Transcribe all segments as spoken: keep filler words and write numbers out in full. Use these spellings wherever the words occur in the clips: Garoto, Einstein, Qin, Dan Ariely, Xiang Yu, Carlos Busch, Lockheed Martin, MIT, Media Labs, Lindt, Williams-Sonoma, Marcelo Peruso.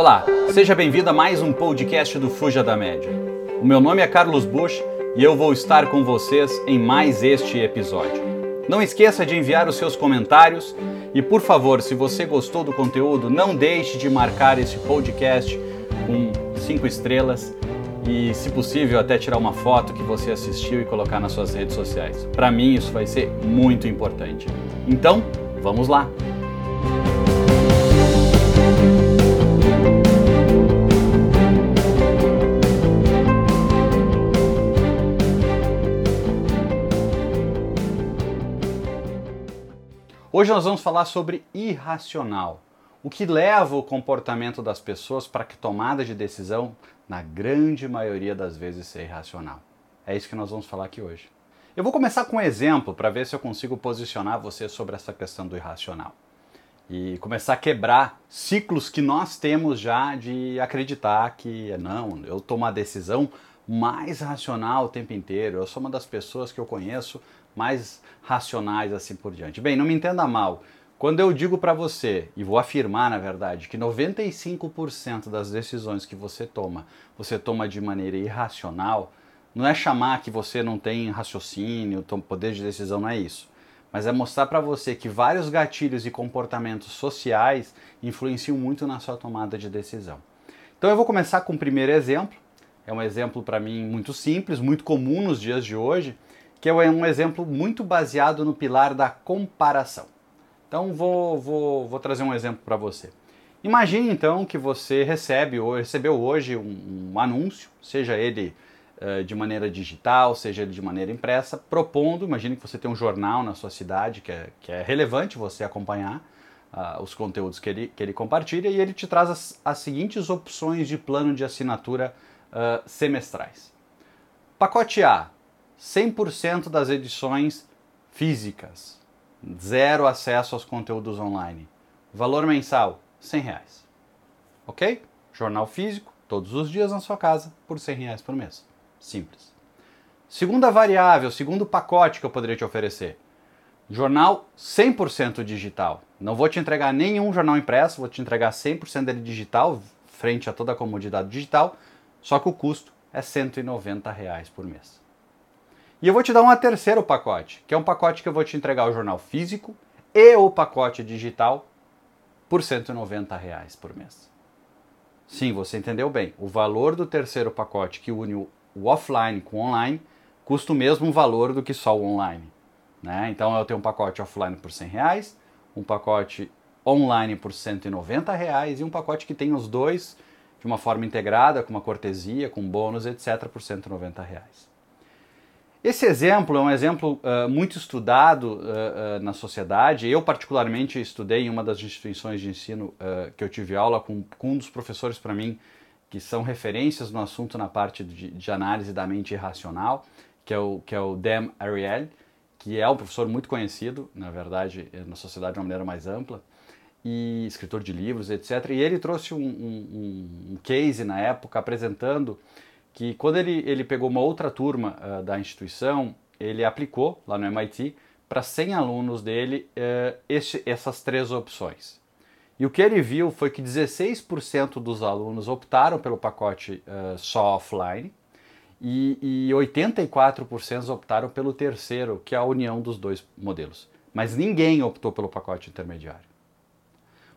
Olá, seja bem-vindo a mais um podcast do Fuja da Média. O meu nome é Carlos Busch e eu vou estar com vocês em mais este episódio. Não esqueça de enviar os seus comentários e, por favor, se você gostou do conteúdo, não deixe de marcar esse podcast com cinco estrelas e, se possível, até tirar uma foto que você assistiu e colocar nas suas redes sociais. Para mim, isso vai ser muito importante. Então, vamos lá! Hoje nós vamos falar sobre irracional, o que leva o comportamento das pessoas para que tomada de decisão, na grande maioria das vezes, seja irracional. É isso que nós vamos falar aqui hoje. Eu vou começar com um exemplo para ver se eu consigo posicionar você sobre essa questão do irracional e começar a quebrar ciclos que nós temos já de acreditar que, não, eu tomo a decisão mais racional o tempo inteiro, eu sou uma das pessoas que eu conheço mais racionais assim por diante. Bem, não me entenda mal. Quando eu digo para você, e vou afirmar na verdade, que noventa e cinco por cento das decisões que você toma, você toma de maneira irracional, não é chamar que você não tem raciocínio, poder de decisão, não é isso. Mas é mostrar para você que vários gatilhos e comportamentos sociais influenciam muito na sua tomada de decisão. Então eu vou começar com o primeiro exemplo. É um exemplo para mim muito simples, muito comum nos dias de hoje, que é um exemplo muito baseado no pilar da comparação. Então vou, vou, vou trazer um exemplo para você. Imagine então que você recebe, ou recebeu hoje um, um anúncio, seja ele uh, de maneira digital, seja ele de maneira impressa, propondo, imagine que você tem um jornal na sua cidade que é, que é relevante você acompanhar uh, os conteúdos que ele, que ele compartilha, e ele te traz as, as seguintes opções de plano de assinatura uh, semestrais. Pacote A. cem por cento das edições físicas, zero acesso aos conteúdos online. Valor mensal, cem reais. Ok? Jornal físico, todos os dias na sua casa, por cem reais por mês. Simples. Segunda variável, segundo pacote que eu poderia te oferecer. Jornal cem por cento digital. Não vou te entregar nenhum jornal impresso, vou te entregar cem por cento dele digital, frente a toda a comodidade digital, só que o custo é cento e noventa reais por mês. E eu vou te dar um terceiro pacote, que é um pacote que eu vou te entregar o jornal físico e o pacote digital por cento e noventa reais por mês. Sim, você entendeu bem. O valor do terceiro pacote, que une o offline com o online, custa o mesmo valor do que só o online, né? Então eu tenho um pacote offline por cem reais, um pacote online por cento e noventa reais e um pacote que tem os dois de uma forma integrada, com uma cortesia, com bônus, etcétera, por cento e noventa reais. Esse exemplo é um exemplo uh, muito estudado uh, uh, na sociedade. Eu, particularmente, estudei em uma das instituições de ensino uh, que eu tive aula com, com um dos professores, para mim, que são referências no assunto na parte de, de análise da mente irracional, que é o, que é o Dan Ariely, que é um professor muito conhecido, na verdade, na sociedade de uma maneira mais ampla, e escritor de livros, etcétera. E ele trouxe um, um, um case, na época, apresentando que quando ele, ele pegou uma outra turma uh, da instituição, ele aplicou lá no M I T para cem alunos dele uh, esse, essas três opções. E o que ele viu foi que dezesseis por cento dos alunos optaram pelo pacote uh, só offline e, e oitenta e quatro por cento optaram pelo terceiro, que é a união dos dois modelos. Mas ninguém optou pelo pacote intermediário.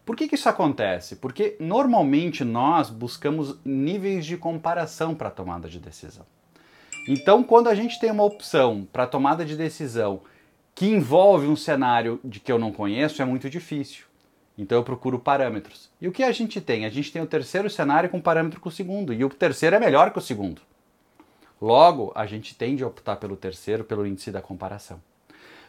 Por que que isso acontece? Porque normalmente nós buscamos níveis de comparação para a tomada de decisão. Então, quando a gente tem uma opção para tomada de decisão que envolve um cenário de que eu não conheço, é muito difícil. Então eu procuro parâmetros. E o que a gente tem? A gente tem o terceiro cenário com parâmetro com o segundo, e o terceiro é melhor que o segundo. Logo, a gente tende a optar pelo terceiro, pelo índice da comparação.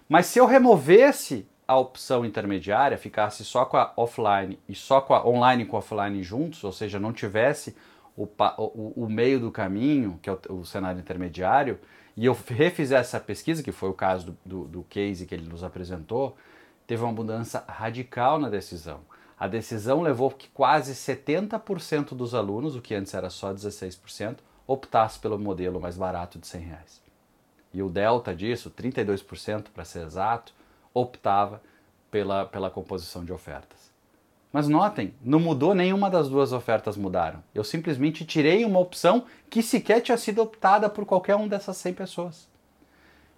Mas se eu removesse a opção intermediária, ficasse só com a offline e só com a online e com a offline juntos, ou seja, não tivesse o, o, o meio do caminho, que é o, o cenário intermediário, e eu refizesse essa pesquisa, que foi o caso do, do, do case que ele nos apresentou, teve uma mudança radical na decisão. A decisão levou que quase setenta por cento dos alunos, o que antes era só dezesseis por cento, optasse pelo modelo mais barato de cem reais. E o delta disso, trinta e dois por cento para ser exato, optava pela, pela composição de ofertas. Mas notem, não mudou, nenhuma das duas ofertas mudaram. Eu simplesmente tirei uma opção que sequer tinha sido optada por qualquer uma dessas cem pessoas.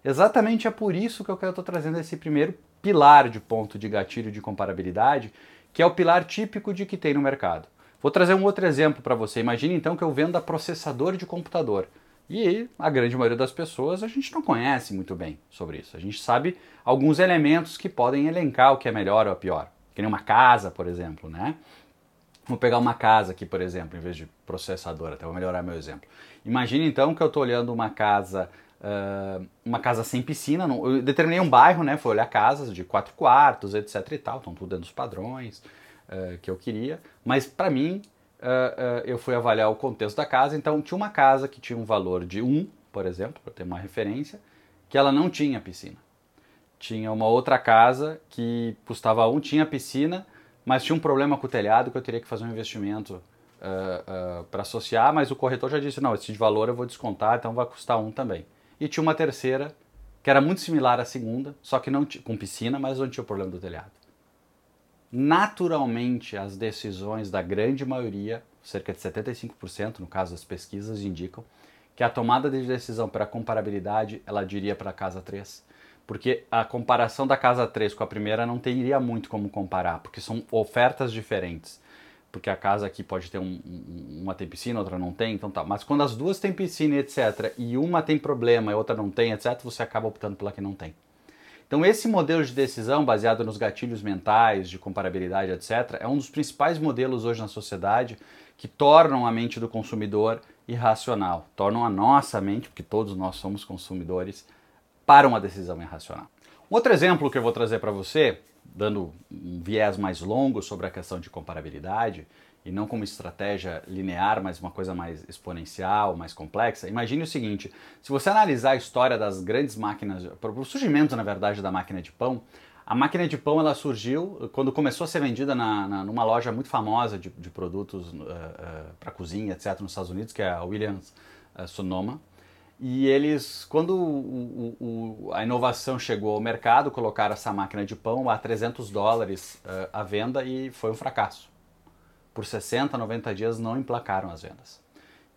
Exatamente é por isso que eu estou trazendo esse primeiro pilar de ponto de gatilho de comparabilidade, que é o pilar típico de que tem no mercado. Vou trazer um outro exemplo para você. Imagine então que eu venda processador de computador. E a grande maioria das pessoas a gente não conhece muito bem sobre isso. A gente sabe alguns elementos que podem elencar o que é melhor ou o pior. Que nem uma casa, por exemplo, né? Vou pegar uma casa aqui, por exemplo, em vez de processador, até vou melhorar meu exemplo. Imagina então que eu estou olhando uma casa, uh, uma casa sem piscina. Não, eu determinei um bairro, né? Foi olhar casas de quatro quartos, etcétera e tal. Estão tudo dentro dos padrões uh, que eu queria. Mas para mim, Uh, uh, eu fui avaliar o contexto da casa, então tinha uma casa que tinha um valor de um, por exemplo, para ter uma referência, que ela não tinha piscina. Tinha uma outra casa que custava um, tinha piscina, mas tinha um problema com o telhado que eu teria que fazer um investimento uh, uh, para associar, mas o corretor já disse, não, esse de valor eu vou descontar, então vai custar um também. E tinha uma terceira, que era muito similar à segunda, só que não t- com piscina, mas não tinha o problema do telhado. Naturalmente, as decisões da grande maioria, cerca de setenta e cinco por cento no caso das pesquisas, indicam que a tomada de decisão para comparabilidade, ela diria para a casa três, porque a comparação da casa três com a primeira não teria muito como comparar, porque são ofertas diferentes, porque a casa aqui pode ter um, uma tem piscina, outra não tem, então tá. Mas quando as duas têm piscina, etcétera, e uma tem problema e outra não tem, etcétera, você acaba optando pela que não tem. Então esse modelo de decisão baseado nos gatilhos mentais, de comparabilidade, etcétera, é um dos principais modelos hoje na sociedade que tornam a mente do consumidor irracional, tornam a nossa mente, porque todos nós somos consumidores, para uma decisão irracional. Outro exemplo que eu vou trazer para você, dando um viés mais longo sobre a questão de comparabilidade, e não como estratégia linear, mas uma coisa mais exponencial, mais complexa. Imagine o seguinte, se você analisar a história das grandes máquinas, o surgimento, na verdade, da máquina de pão, a máquina de pão ela surgiu quando começou a ser vendida na, na, numa loja muito famosa de, de produtos uh, uh, para cozinha, etcétera, nos Estados Unidos, que é a Williams-Sonoma. E eles, quando o, o, a inovação chegou ao mercado, colocaram essa máquina de pão a trezentos dólares uh, à venda e foi um fracasso. Por sessenta, noventa dias não emplacaram as vendas.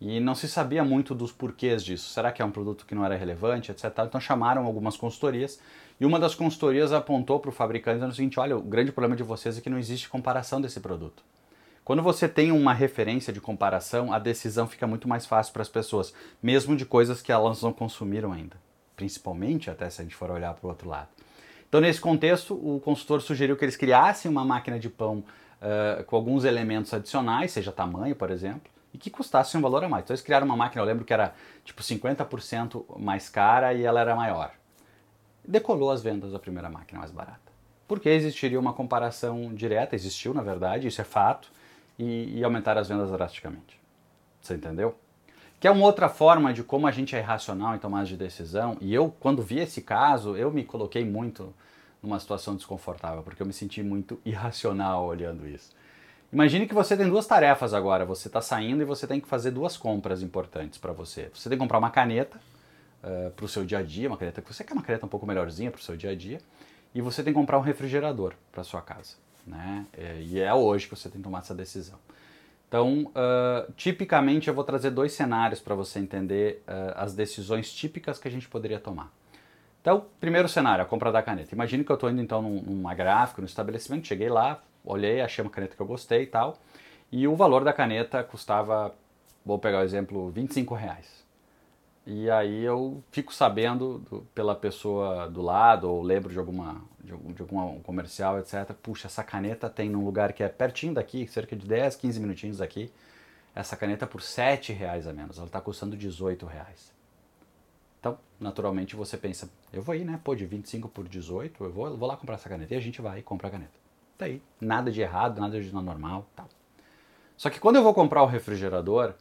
E não se sabia muito dos porquês disso. Será que é um produto que não era relevante, etcétera. Então chamaram algumas consultorias e uma das consultorias apontou para o fabricante dizendo o seguinte, olha, o grande problema de vocês é que não existe comparação desse produto. Quando você tem uma referência de comparação, a decisão fica muito mais fácil para as pessoas, mesmo de coisas que elas não consumiram ainda. Principalmente até se a gente for olhar para o outro lado. Então nesse contexto, o consultor sugeriu que eles criassem uma máquina de pão Uh, com alguns elementos adicionais, seja tamanho, por exemplo, e que custasse um valor a mais. Então eles criaram uma máquina, eu lembro que era tipo cinquenta por cento mais cara e ela era maior. Decolou as vendas da primeira máquina mais barata. Porque existiria uma comparação direta, existiu na verdade, isso é fato, e, e aumentaram as vendas drasticamente. Você entendeu? Que é uma outra forma de como a gente é irracional em tomar de decisão, e eu, quando vi esse caso, eu me coloquei muito numa situação desconfortável, porque eu me senti muito irracional olhando isso. Imagine que você tem duas tarefas agora, você está saindo e você tem que fazer duas compras importantes para você. Você tem que comprar uma caneta uh, para o seu dia a dia, uma caneta que você quer, uma caneta um pouco melhorzinha para o seu dia a dia, e você tem que comprar um refrigerador para sua casa, né? E é hoje que você tem que tomar essa decisão. Então, uh, tipicamente eu vou trazer dois cenários para você entender uh, as decisões típicas que a gente poderia tomar. Então, primeiro cenário, a compra da caneta. Imagina que eu estou indo então numa gráfica, num estabelecimento, cheguei lá, olhei, achei uma caneta que eu gostei e tal, e o valor da caneta custava, vou pegar o exemplo, vinte e cinco reais. E aí eu fico sabendo do, pela pessoa do lado, ou lembro de alguma, de, de algum comercial, etcétera. Puxa, essa caneta tem num lugar que é pertinho daqui, cerca de dez, quinze minutinhos daqui, essa caneta por sete reais a menos, ela está custando dezoito reais. Então, naturalmente, você pensa, eu vou ir, né? Pô, de vinte e cinco por dezoito, eu vou, eu vou lá comprar essa caneta. E a gente vai e compra a caneta. Daí, nada de errado, nada de anormal, tal. Só que quando eu vou comprar o refrigerador,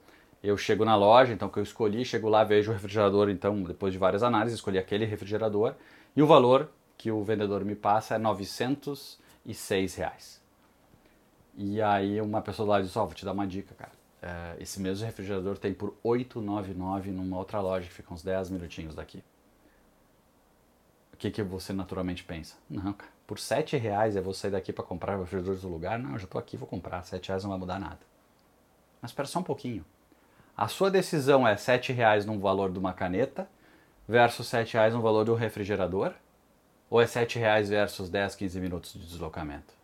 eu chego na loja, então, que eu escolhi, chego lá, vejo o refrigerador, então, depois de várias análises, escolhi aquele refrigerador, e o valor que o vendedor me passa é novecentos e seis reais. E aí, uma pessoa lá diz, ó, vou te dar uma dica, cara. Esse mesmo refrigerador tem por oito reais e noventa e nove centavos numa outra loja que fica uns dez minutinhos daqui. O que, que você naturalmente pensa? Não, cara, por sete reais eu vou sair daqui para comprar o refrigerante do lugar? Não, eu já estou aqui, vou comprar, sete reais não vai mudar nada. Mas espera só um pouquinho. A sua decisão é sete reais no valor de uma caneta versus sete reais no valor de um refrigerador? Ou é sete reais versus dez, quinze minutos de deslocamento?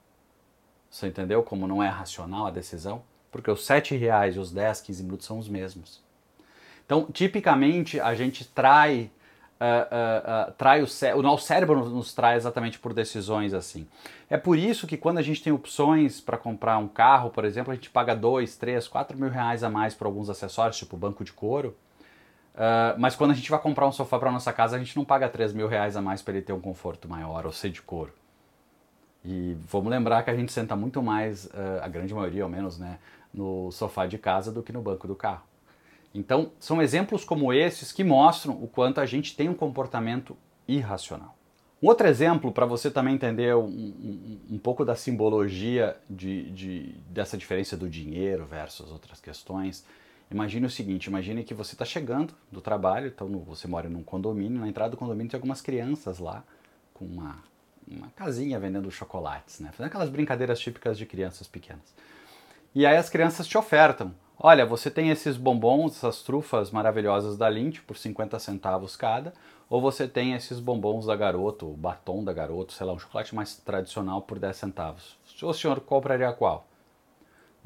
Você entendeu como não é racional a decisão? Porque os sete reais e os dez, quinze minutos são os mesmos. Então, tipicamente, a gente trai, uh, uh, uh, trai o, cé- o nosso cérebro nos, nos trai exatamente por decisões assim. É por isso que quando a gente tem opções para comprar um carro, por exemplo, a gente paga dois, três, quatro mil reais a mais por alguns acessórios, tipo banco de couro. Uh, mas quando a gente vai comprar um sofá para nossa casa, a gente não paga três mil reais a mais para ele ter um conforto maior ou ser de couro. E vamos lembrar que a gente senta muito mais, uh, a grande maioria ao menos, né, no sofá de casa do que no banco do carro. Então, são exemplos como esses que mostram o quanto a gente tem um comportamento irracional. Um outro exemplo, para você também entender um, um, um pouco da simbologia de, de, dessa diferença do dinheiro versus outras questões. Imagine o seguinte, imagine que você está chegando do trabalho, então você mora num condomínio, na entrada do condomínio tem algumas crianças lá com uma, uma casinha vendendo chocolates, né? Fazendo aquelas brincadeiras típicas de crianças pequenas. E aí as crianças te ofertam, olha, você tem esses bombons, essas trufas maravilhosas da Lindt por cinquenta centavos cada, ou você tem esses bombons da Garoto, o batom da Garoto, sei lá, um chocolate mais tradicional por dez centavos. O senhor compraria qual?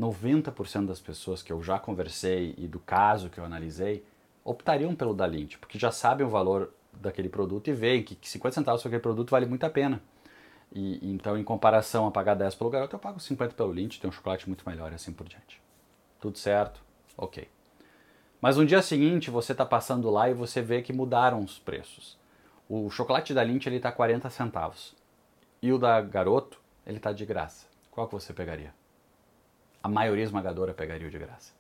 noventa por cento das pessoas que eu já conversei e do caso que eu analisei optariam pelo da Lindt, porque já sabem o valor daquele produto e veem que cinquenta centavos por aquele produto vale muito a pena. E, então, em comparação a pagar dez pelo Garoto, eu pago cinquenta pelo Lindt, tem um chocolate muito melhor e assim por diante. Tudo certo? Ok. Mas no dia seguinte, você está passando lá e você vê que mudaram os preços. O chocolate da Lindt está quarenta centavos e o da Garoto ele está de graça. Qual que você pegaria? A maioria esmagadora pegaria o de graça.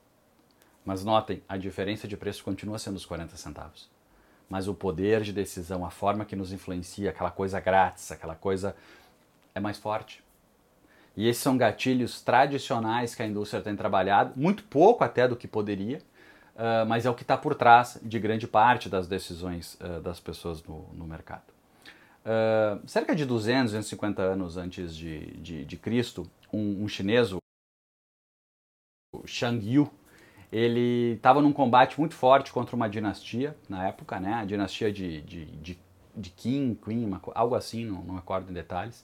Mas notem, a diferença de preço continua sendo os quarenta centavos. Mas o poder de decisão, a forma que nos influencia, aquela coisa grátis, aquela coisa é mais forte. E esses são gatilhos tradicionais que a indústria tem trabalhado, muito pouco até do que poderia, uh, mas é o que está por trás de grande parte das decisões uh, das pessoas no, no mercado. Uh, cerca de duzentos, duzentos e cinquenta anos antes de, de, de Cristo, um, um chinês, o Xiang Yu, ele estava num combate muito forte contra uma dinastia, na época, né? A dinastia de, de, de, de Qin, Qin, uma, algo assim, não, não recordo em detalhes.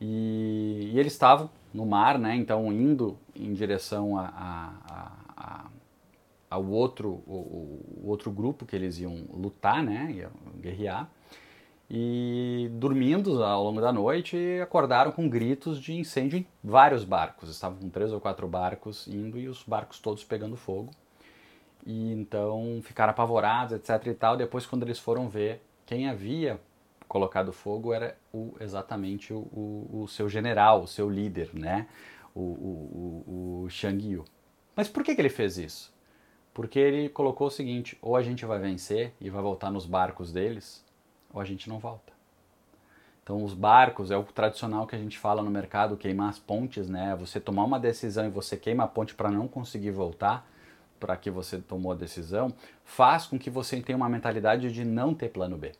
E, e eles estavam no mar, né? Então indo em direção a, a, a, a, ao outro, o, o outro grupo que eles iam lutar, né? Iam guerrear. E dormindo ao longo da noite, acordaram com gritos de incêndio em vários barcos. Estavam com três ou quatro barcos indo e os barcos todos pegando fogo. E então ficaram apavorados, etc e tal. Depois, quando eles foram ver, quem havia colocado fogo era o, exatamente o, o, o seu general, o seu líder, né? O, o, o, o Xiang Yu. Mas por que, que ele fez isso? Porque ele colocou o seguinte, ou a gente vai vencer e vai voltar nos barcos deles, ou a gente não volta. Então os barcos, é o tradicional que a gente fala no mercado, queimar as pontes, né? Você tomar uma decisão e você queima a ponte para não conseguir voltar, para que você tomou a decisão, faz com que você tenha uma mentalidade de não ter plano B,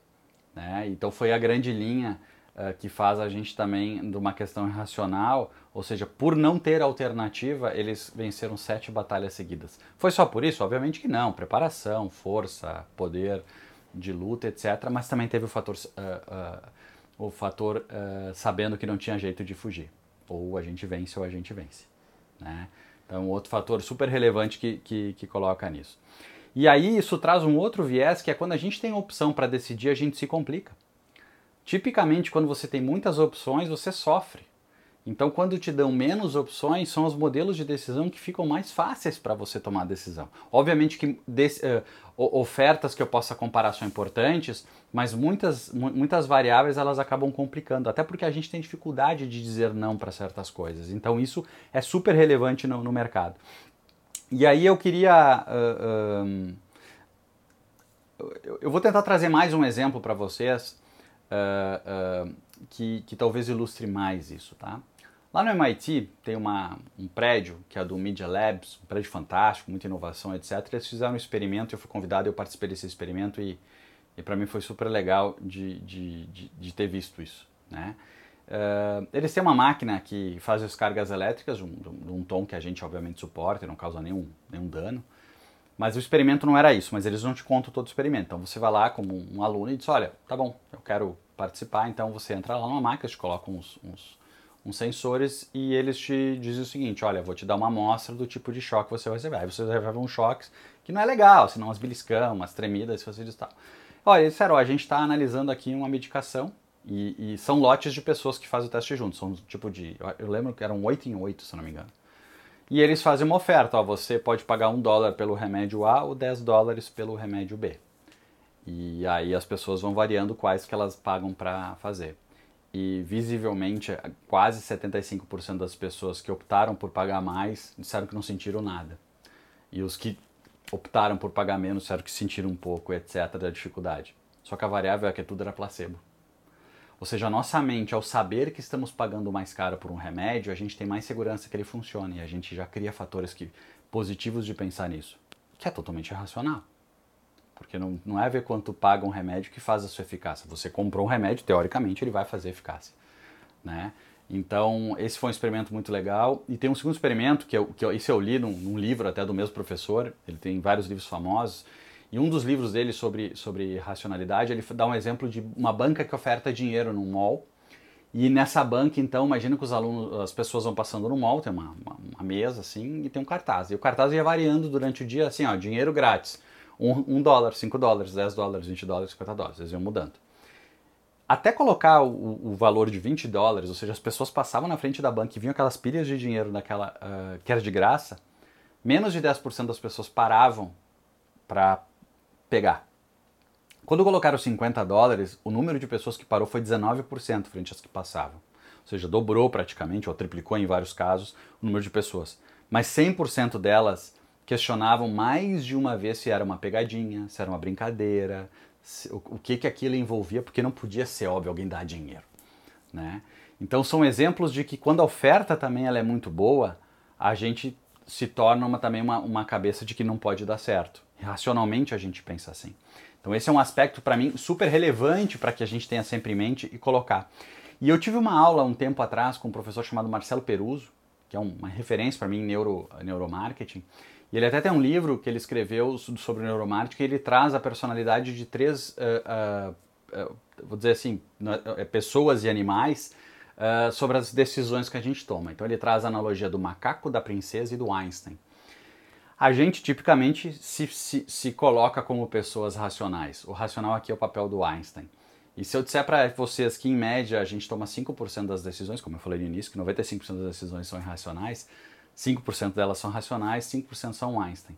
né? Então foi a grande linha uh, que faz a gente também de uma questão irracional, ou seja, por não ter alternativa, eles venceram sete batalhas seguidas. Foi só por isso? Obviamente que não. Preparação, força, poder de luta, etcétera, mas também teve o fator, uh, uh, o fator uh, sabendo que não tinha jeito de fugir. Ou a gente vence ou a gente vence, né? Então, outro fator super relevante que, que, que coloca nisso. E aí, isso traz um outro viés, que é quando a gente tem opção para decidir, a gente se complica. Tipicamente, quando você tem muitas opções, você sofre. Então, quando te dão menos opções, são os modelos de decisão que ficam mais fáceis para você tomar a decisão. Obviamente que de, uh, ofertas que eu possa comparar são importantes, mas muitas, m- muitas variáveis elas acabam complicando, até porque a gente tem dificuldade de dizer não para certas coisas. Então, isso é super relevante no, no mercado. E aí eu queria... Uh, uh, eu, eu vou tentar trazer mais um exemplo para vocês uh, uh, que, que talvez ilustre mais isso, tá? Lá no M I T tem uma, um prédio que é do Media Labs, um prédio fantástico, muita inovação, etcétera. Eles fizeram um experimento, eu fui convidado, eu participei desse experimento e, e para mim foi super legal de, de, de, de ter visto isso, né? Uh, eles têm uma máquina que faz descargas elétricas de um, de um tom que a gente obviamente suporta e não causa nenhum, nenhum dano, mas o experimento não era isso, mas eles não te contam todo o experimento. Então você vai lá como um aluno e diz, olha, tá bom, eu quero participar, então você entra lá numa máquina, te coloca uns, uns, uns sensores e eles te dizem o seguinte, olha, vou te dar uma amostra do tipo de choque que você vai receber. Aí você vai receber uns choques que não é legal, senão umas beliscão, umas tremidas, se você diz tal. Olha, eles disseram, ó, a gente está analisando aqui uma medicação, E, e são lotes de pessoas que fazem o teste juntos, são tipo de, eu lembro que eram oito em oito, se não me engano. E eles fazem uma oferta, ó, você pode pagar um dólar pelo remédio A ou dez dólares pelo remédio B. E aí as pessoas vão variando quais que elas pagam para fazer. E visivelmente, quase setenta e cinco por cento das pessoas que optaram por pagar mais disseram que não sentiram nada. E os que optaram por pagar menos disseram que sentiram um pouco, etcétera, da dificuldade. Só que a variável é que tudo era placebo. Ou seja, a nossa mente, ao saber que estamos pagando mais caro por um remédio, a gente tem mais segurança que ele funcione. E a gente já cria fatores que, positivos de pensar nisso, que é totalmente irracional. Porque não, não é a ver quanto paga um remédio que faz a sua eficácia. Você comprou um remédio, teoricamente, ele vai fazer eficácia. Né? Então, esse foi um experimento muito legal. E tem um segundo experimento, que eu, que eu, esse eu li num, num livro até do mesmo professor, ele tem vários livros famosos, e um dos livros dele sobre, sobre racionalidade, ele dá um exemplo de uma banca que oferta dinheiro num mall. E nessa banca, então, imagina que os alunos, as pessoas vão passando no mall, tem uma, uma, uma mesa assim e tem um cartaz. E o cartaz ia variando durante o dia, assim, ó, dinheiro grátis. Um, um dólar, cinco dólares, dez dólares, vinte dólares, cinquenta dólares. Eles iam mudando. Até colocar o, o valor de vinte dólares, ou seja, as pessoas passavam na frente da banca e vinham aquelas pilhas de dinheiro naquela, uh, que era de graça, menos de dez por cento das pessoas paravam para pegar. Quando colocaram cinquenta dólares, o número de pessoas que parou foi dezenove por cento frente às que passavam. Ou seja, dobrou praticamente, ou triplicou em vários casos, o número de pessoas. Mas cem por cento delas questionavam mais de uma vez se era uma pegadinha, se era uma brincadeira, se, o, o que que aquilo envolvia, porque não podia ser óbvio alguém dar dinheiro. Né? Então são exemplos de que quando a oferta também ela é muito boa, a gente se torna uma, também uma, uma cabeça de que não pode dar certo. Racionalmente a gente pensa assim. Então esse é um aspecto para mim super relevante para que a gente tenha sempre em mente e colocar. E eu tive uma aula um tempo atrás com um professor chamado Marcelo Peruso, que é uma referência para mim em neuro, neuromarketing, e ele até tem um livro que ele escreveu sobre neuromarketing e ele traz a personalidade de três, uh, uh, uh, vou dizer assim, pessoas e animais uh, sobre as decisões que a gente toma. Então ele traz a analogia do macaco, da princesa e do Einstein. A gente tipicamente se, se, se coloca como pessoas racionais. O racional aqui é o papel do Einstein. E se eu disser para vocês que, em média, a gente toma cinco por cento das decisões, como eu falei no início, que noventa e cinco por cento das decisões são irracionais, cinco por cento delas são racionais, cinco por cento são Einstein.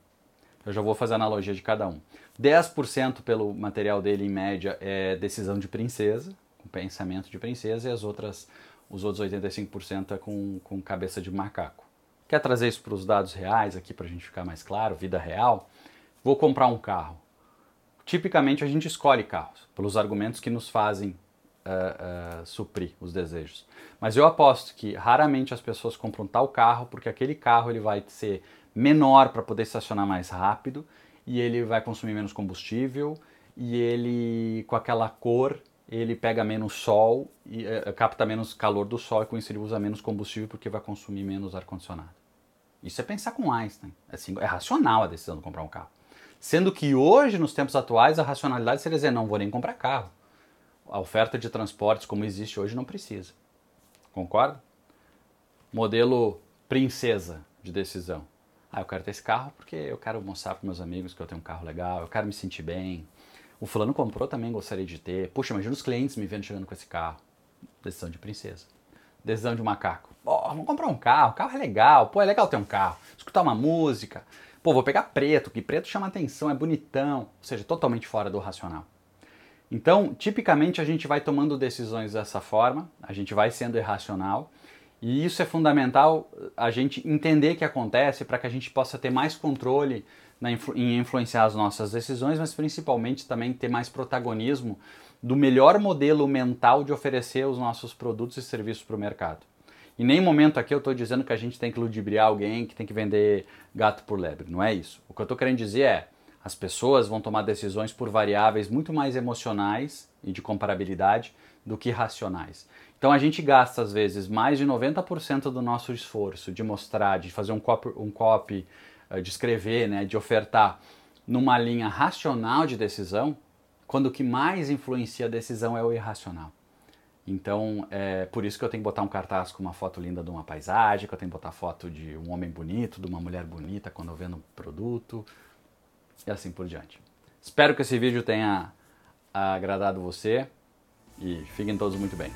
Eu já vou fazer a analogia de cada um. dez por cento pelo material dele, em média, é decisão de princesa, com pensamento de princesa, e as outras, os outros oitenta e cinco por cento é com, com cabeça de macaco. Quer trazer isso para os dados reais aqui para a gente ficar mais claro, vida real? Vou comprar um carro. Tipicamente a gente escolhe carros pelos argumentos que nos fazem uh, uh, suprir os desejos. Mas eu aposto que raramente as pessoas compram tal carro porque aquele carro ele vai ser menor para poder estacionar mais rápido e ele vai consumir menos combustível e ele com aquela cor ele pega menos sol, e, uh, capta menos calor do sol e com isso ele usa menos combustível porque vai consumir menos ar-condicionado. Isso é pensar com Einstein. Assim, é racional a decisão de comprar um carro. Sendo que hoje, nos tempos atuais, a racionalidade seria dizer, não vou nem comprar carro. A oferta de transportes como existe hoje não precisa. Concorda? Modelo princesa de decisão. Ah, eu quero ter esse carro porque eu quero mostrar para meus amigos que eu tenho um carro legal, eu quero me sentir bem. O fulano comprou também, gostaria de ter. Puxa, imagina os clientes me vendo chegando com esse carro. Decisão de princesa. Decisão de macaco. Ó, vamos comprar um carro, o carro é legal, pô, é legal ter um carro, escutar uma música, pô, vou pegar preto, que preto chama atenção, é bonitão, ou seja, totalmente fora do racional. Então, tipicamente a gente vai tomando decisões dessa forma, a gente vai sendo irracional, e isso é fundamental a gente entender o que acontece para que a gente possa ter mais controle na influ- em influenciar as nossas decisões, mas principalmente também ter mais protagonismo do melhor modelo mental de oferecer os nossos produtos e serviços para o mercado. Em nenhum momento aqui eu estou dizendo que a gente tem que ludibriar alguém, que tem que vender gato por lebre, não é isso. O que eu estou querendo dizer é, as pessoas vão tomar decisões por variáveis muito mais emocionais e de comparabilidade do que racionais. Então a gente gasta, às vezes, mais de noventa por cento do nosso esforço de mostrar, de fazer um copy, um copy de escrever, né, de ofertar numa linha racional de decisão, quando o que mais influencia a decisão é o irracional. Então, é por isso que eu tenho que botar um cartaz com uma foto linda de uma paisagem, que eu tenho que botar foto de um homem bonito, de uma mulher bonita quando eu vendo um produto, e assim por diante. Espero que esse vídeo tenha agradado você e fiquem todos muito bem.